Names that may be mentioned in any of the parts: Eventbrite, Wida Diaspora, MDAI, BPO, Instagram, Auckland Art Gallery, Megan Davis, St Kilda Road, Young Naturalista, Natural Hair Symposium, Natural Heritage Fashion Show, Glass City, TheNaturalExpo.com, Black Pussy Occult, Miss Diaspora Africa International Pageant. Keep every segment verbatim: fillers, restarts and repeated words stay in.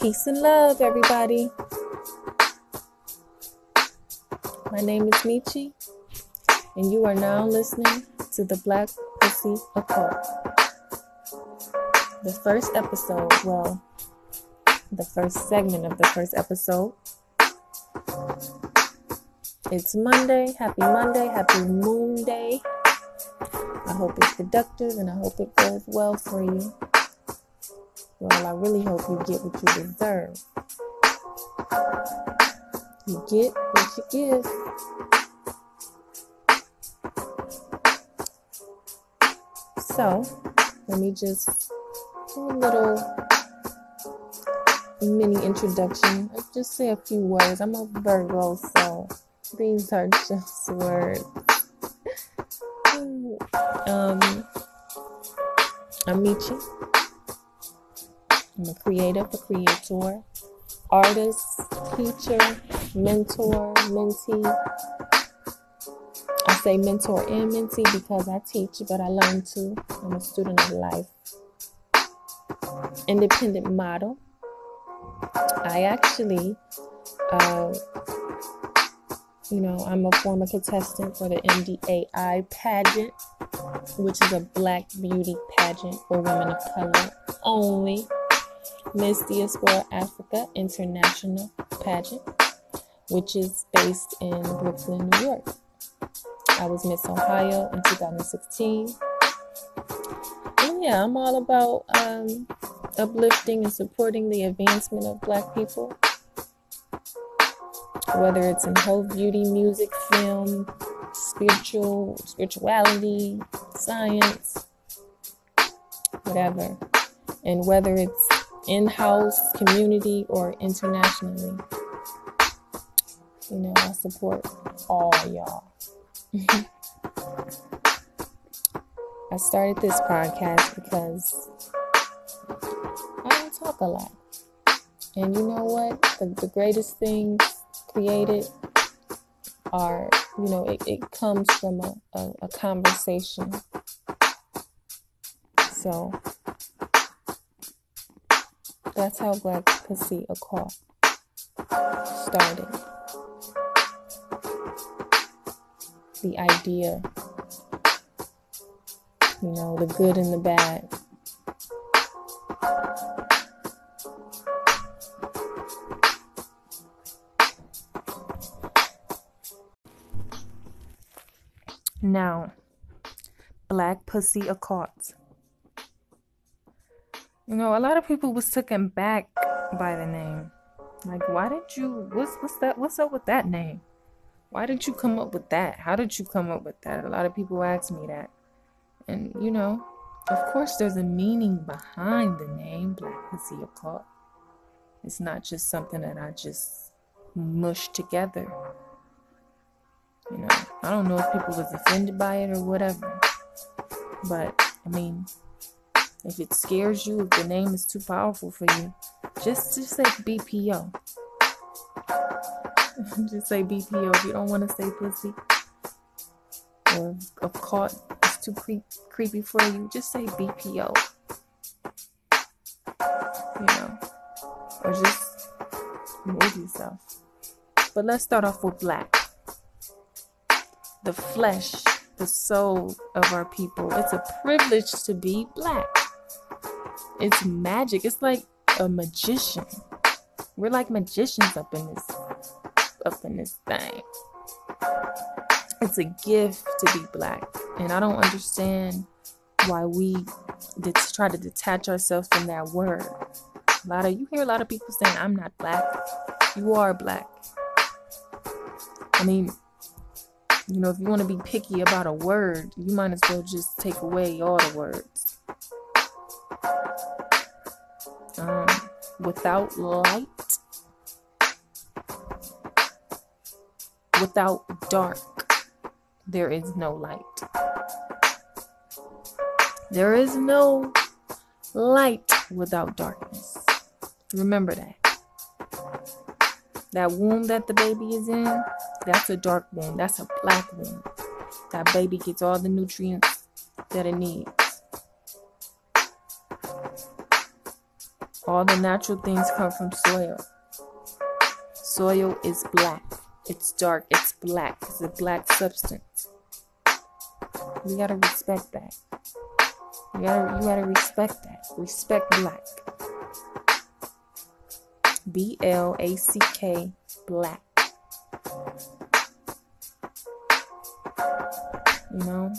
Peace and love, everybody. My name is Michi, and you are now listening to the Black Pussy Occult. The first episode, well, the first segment of the first episode. It's Monday. Happy Monday. Happy Moon Day. I hope it's productive, and I hope it goes well for you. Well, I really hope you get what you deserve. You get what you give. So, let me just do a little mini introduction. I just say a few words. I'm a Virgo, so these are just words. um, I'm Michi. I'm a creative, a creator, artist, teacher, mentor, mentee. I say mentor and mentee because I teach, but I learn too. I'm a student of life. Independent model. I actually, uh, you know, I'm a former contestant for the M D A I pageant, which is a black beauty pageant for women of color only. Miss Diaspora Africa International Pageant, which is based in Brooklyn, New York. I was Miss Ohio in two thousand sixteen. And yeah, I'm all about um, uplifting and supporting the advancement of black people, whether it's in whole beauty, music, film, spiritual, spirituality, science, whatever. And whether it's in-house, community, or internationally, you know, I support all y'all. I started this podcast because I don't talk a lot. And you know what? The, the greatest things created are, you know, it, it comes from a, a, a conversation. So that's how Black Pussy Occult started. The idea, you know, the good and the bad. Now, Black Pussy Occult. You know, a lot of people was taken back by the name. Like, why did you, what's what's that, what's up with that name? Why did you come up with that? How did you come up with that? A lot of people ask me that. And, you know, of course there's a meaning behind the name Black Pussy Occult. It's not just something that I just mushed together. You know, I don't know if people was offended by it or whatever. But, I mean, if it scares you, if the name is too powerful for you, just, just say B P O. Just say B P O if you don't want to say pussy. Or if caught is too cre- creepy for you, just say B P O. You know. Or just move yourself. But let's start off with black. The flesh, the soul of our people. It's a privilege to be black. It's magic. It's like a magician. We're like magicians up in this, up in this thing. It's a gift to be black, and I don't understand why we det- try to detach ourselves from that word. A lot of you hear a lot of people saying, "I'm not black." You are black. I mean, you know, if you want to be picky about a word, you might as well just take away all the words. Um, without light, without dark, there is no light. There is no light without darkness. Remember that. That womb that the baby is in, that's a dark womb. That's a black womb. That baby gets all the nutrients that it needs. All the natural things come from soil. Soil is black. It's dark. It's black. It's a black substance. We gotta respect that. You gotta, you gotta respect that. Respect black. B L A C K, black. You know?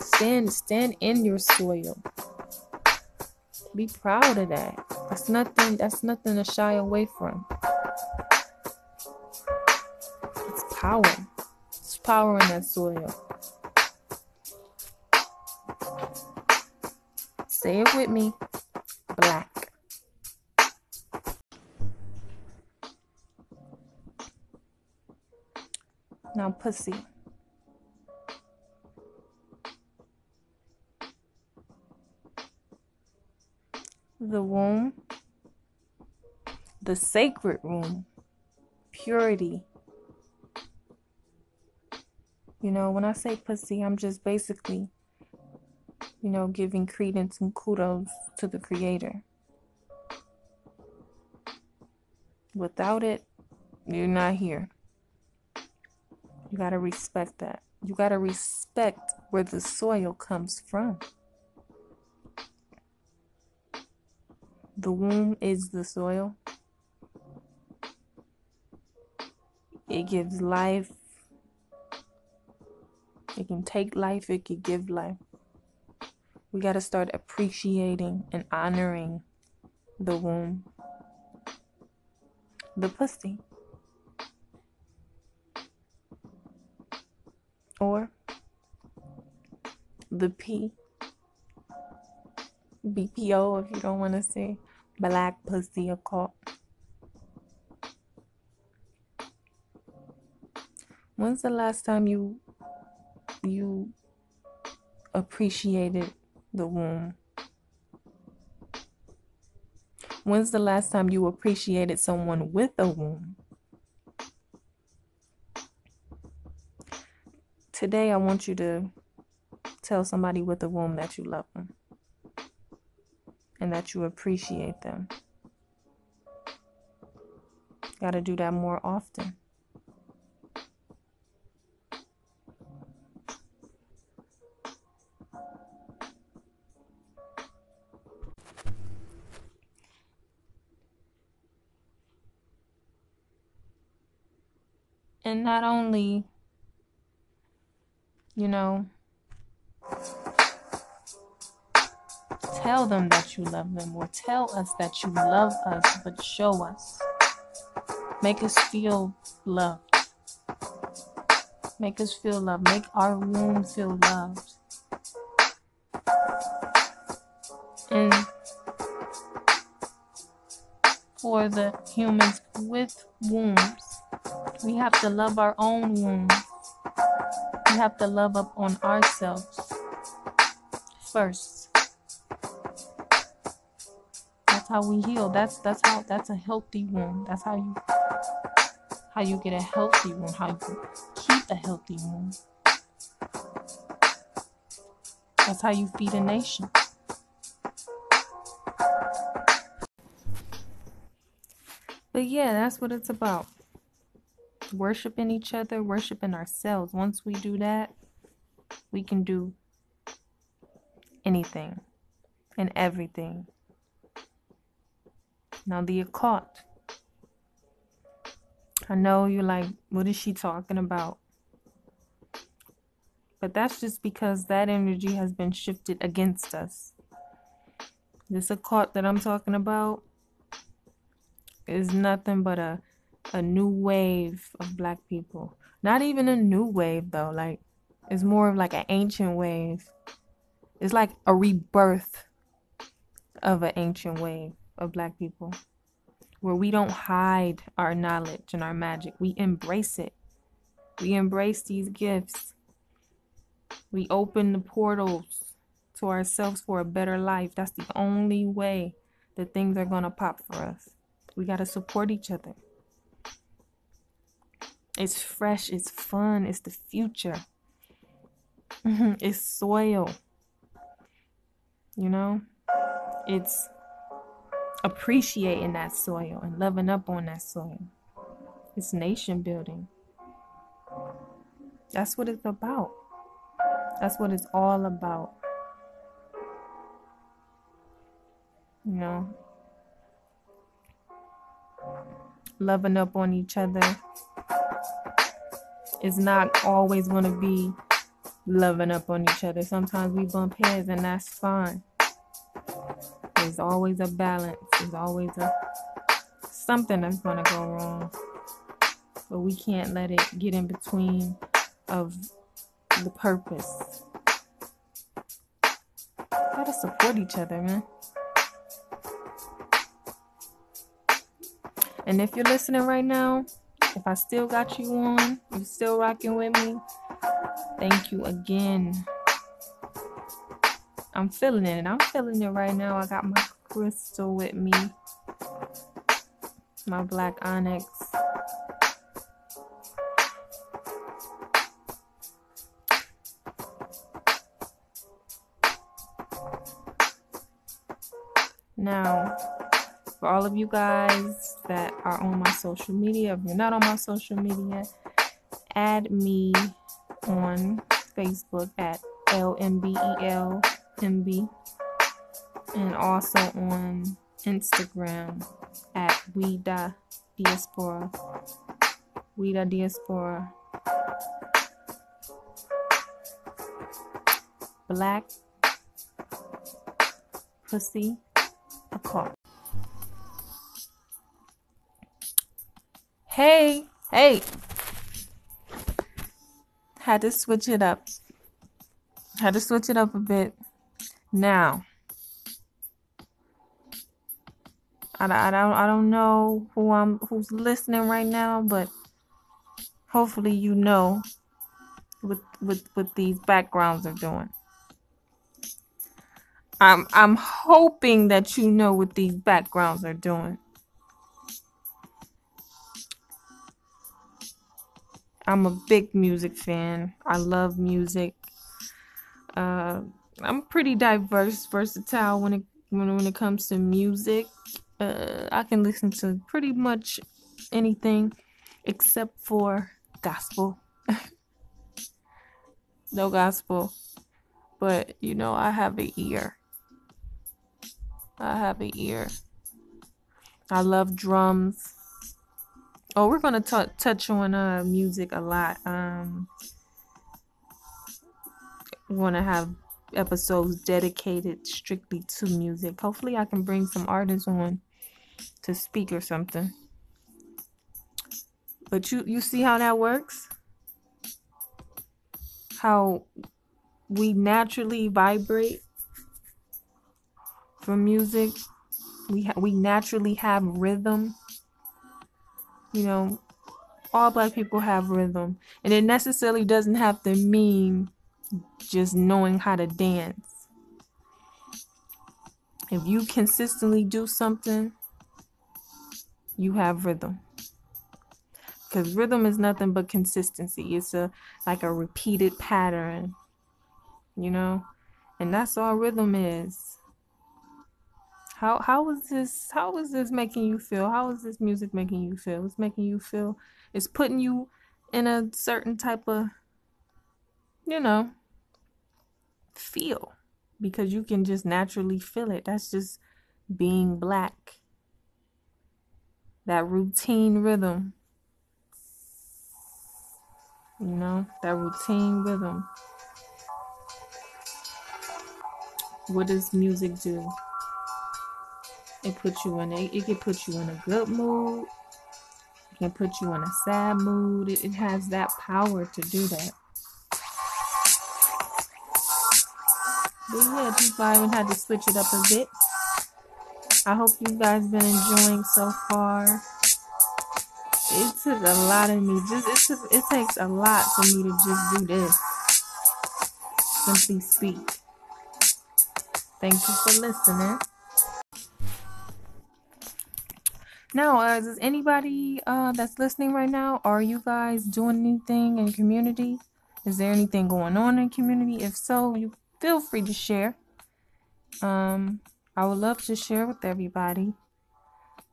Stand, stand in your soil. Be proud of that. That's nothing, that's nothing to shy away from. It's power. It's power in that soil. Say it with me. Black. Now, pussy. The womb. The sacred womb. Purity. You know, when I say pussy, I'm just basically, you know, giving credence and kudos to the creator. Without it, you're not here. You gotta respect that. You gotta respect where the soil comes from. The womb is the soil. It gives life. It can take life, it can give life. We got to start appreciating and honoring the womb. The pussy. Or the P. B P O, if you don't want to say. Black Pussy Occult. When's the last time you you appreciated the womb? When's the last time you appreciated someone with a womb? Today, I want you to tell somebody with a womb that you love them and that you appreciate them. Gotta do that more often. And not only, you know, tell them that you love them, or tell us that you love us, but show us. Make us feel loved. Make us feel loved. Make our womb feel loved. And for the humans with wombs, we have to love our own wounds. We have to love up on ourselves first. That's how we heal. That's that's how that's a healthy wound. That's how you how you get a healthy wound. How you keep a healthy wound. That's how you feed a nation. But yeah, that's what it's about. Worshiping each other, worshiping ourselves. Once we do that, we can do anything and everything. Now, the occult. I know you're like, what is she talking about? But that's just because that energy has been shifted against us. This occult that I'm talking about is nothing but a A new wave of black people. Not even a new wave though. Like, it's more of like an ancient wave. It's like a rebirth of an ancient wave of black people, where we don't hide our knowledge and our magic. We embrace it. We embrace these gifts. We open the portals to ourselves for a better life. That's the only way that things are gonna pop for us. We gotta support each other. It's fresh, it's fun, it's the future. It's soil. You know? It's appreciating that soil and loving up on that soil. It's nation building. That's what it's about. That's what it's all about. You know, loving up on each other is not always going to be loving up on each other. Sometimes we bump heads, and that's fine. There's always a balance. There's always a something that's going to go wrong. But we can't let it get in between of the purpose. Gotta support each other, man. And if you're listening right now, if I still got you on, you're still rocking with me, thank you again. I'm feeling it, and I'm feeling it right now. I got my crystal with me, my black onyx. Now, for all of you guys that are on my social media, if you're not on my social media, add me on Facebook at L M B E L M B, and also on Instagram at Wida Diaspora. Wida Diaspora. Black Pussy Occult. Hey, hey. Had to switch it up. Had to switch it up a bit. Now, I, I, I don't I don't know who I'm who's listening right now, but hopefully you know what what what these backgrounds are doing. I'm I'm hoping that you know what these backgrounds are doing. I'm a big music fan. I love music. Uh, I'm pretty diverse, versatile when it when, when it comes to music. Uh, I can listen to pretty much anything except for gospel. No gospel. But, you know, I have an ear. I have an ear. I love drums. Oh, we're going to t- touch on uh, music a lot. Um, we're going to have episodes dedicated strictly to music. Hopefully I can bring some artists on to speak or something. But you, you see how that works? How we naturally vibrate from music. We ha- we naturally have rhythm. You know, all black people have rhythm. And it necessarily doesn't have to mean just knowing how to dance. If you consistently do something, you have rhythm. Because rhythm is nothing but consistency. It's a like a repeated pattern, you know? And that's all rhythm is. How how is this how is this making you feel? How is this music making you feel? It's making you feel, it's putting you in a certain type of, you know, feel, because you can just naturally feel it. That's just being black. That routine rhythm. You know, that routine rhythm. What does music do? It puts you in a, it can put you in a good mood. It can put you in a sad mood. It, it has that power to do that. But yeah, just vibing, had to switch it up a bit. I hope you guys been enjoying so far. It took a lot of me. Just it took, it takes a lot for me to just do this. Simply speak. Thank you for listening. Now, uh, is anybody uh, that's listening right now, are you guys doing anything in community? Is there anything going on in community? If so, you feel free to share. Um, I would love to share with everybody.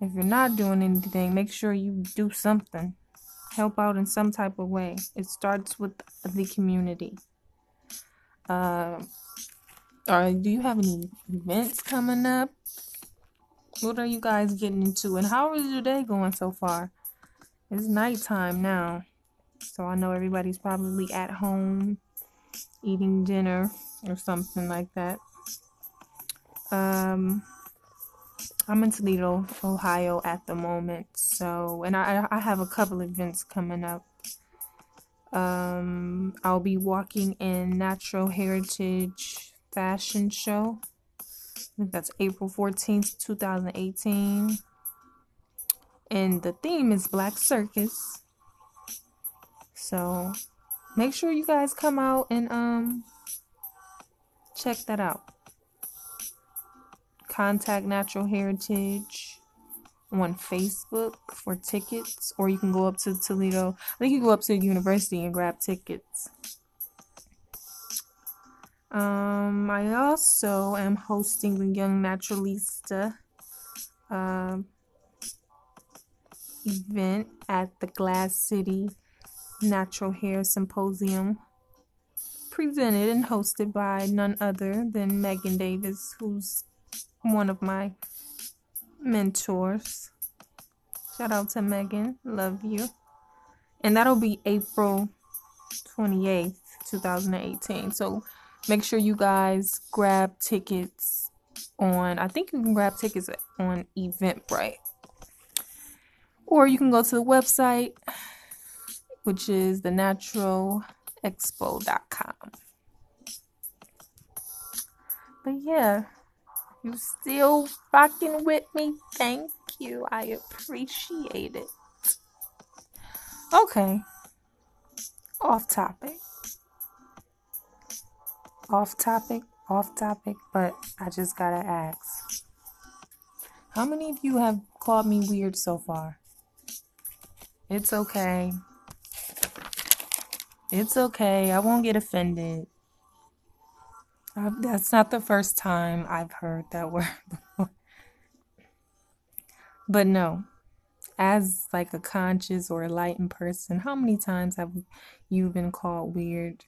If you're not doing anything, make sure you do something. Help out in some type of way. It starts with the community. Uh, or do you have any events coming up? What are you guys getting into? And how is your day going so far? It's nighttime now. So I know everybody's probably at home eating dinner or something like that. Um... I'm in Toledo, Ohio at the moment, so, and I, I have a couple events coming up. Um, I'll be walking in Natural Heritage Fashion Show. I think that's April fourteenth, two thousand eighteen. And the theme is Black Circus. So, make sure you guys come out and um, check that out. Contact Natural Heritage on Facebook for tickets, or you can go up to Toledo. I think you go up to the university and grab tickets. Um, I also am hosting the Young Naturalista uh, event at the Glass City Natural Hair Symposium, presented and hosted by none other than Megan Davis, who's one of my mentors. Shout out to Megan. Love you. And that'll be April twenty-eighth, two thousand eighteen. So make sure you guys grab tickets on, I think you can grab tickets on Eventbrite. Or you can go to the website, which is the natural expo dot com. But yeah. You still rocking with me? Thank you. I appreciate it. Okay. Off topic. Off topic, off topic, but I just gotta ask. How many of you have called me weird so far? It's okay. It's okay. I won't get offended. I've, that's not the first time I've heard that word before. But no, as like a conscious or enlightened person, how many times have you been called weird?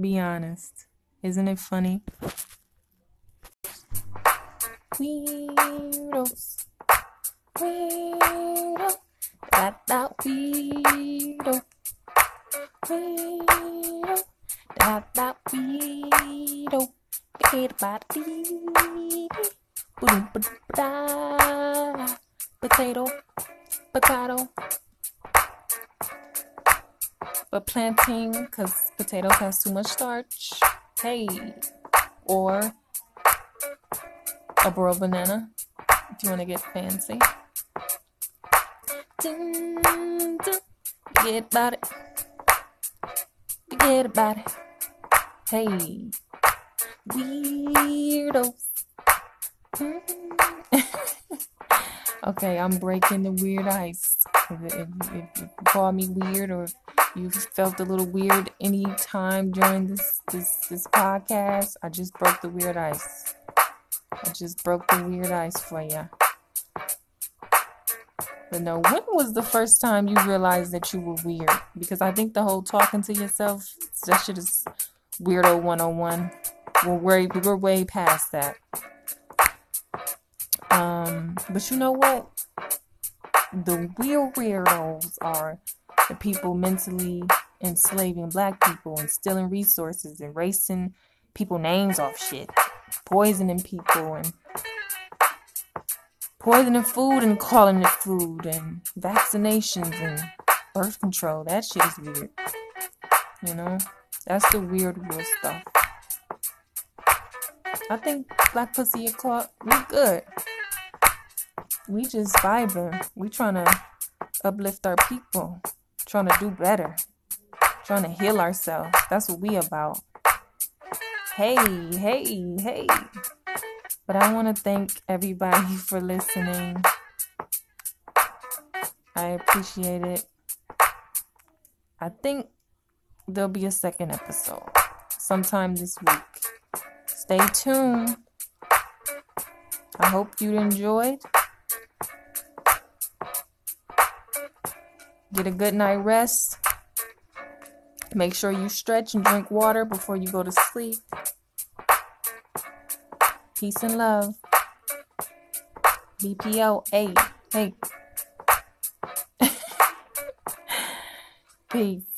Be honest. Isn't it funny? Weirdos. Weirdo. Da, da, weirdo. Weirdo. Da, da, weirdo. Potato, potato, but planting, because potatoes has too much starch. Hey, or a broiled banana if you want to get fancy. Forget about it, forget about it. Hey. Weirdos. Okay, I'm breaking the weird ice. If, if, if you call me weird, or if you felt a little weird any time during this, this this podcast, I just broke the weird ice. I just broke the weird ice for ya. But no, when was the first time you realized that you were weird? Because I think the whole talking to yourself, that shit is weirdo one oh one. We're way, we're way past that. Um, but you know what? The real weirdos are the people mentally enslaving black people and stealing resources and erasing people names off shit. Poisoning people and poisoning food and calling it food and vaccinations and birth control. That shit is weird. You know? That's the weird, weird stuff. I think Black Pussy Occult, we good. We just vibing. We trying to uplift our people. Trying to do better. Trying to heal ourselves. That's what we about. Hey, hey, hey. But I want to thank everybody for listening. I appreciate it. I think there'll be a second episode sometime this week. Stay tuned. I hope you enjoyed. Get a good night rest. Make sure you stretch and drink water before you go to sleep. Peace and love. B P O, hey, hey. Peace.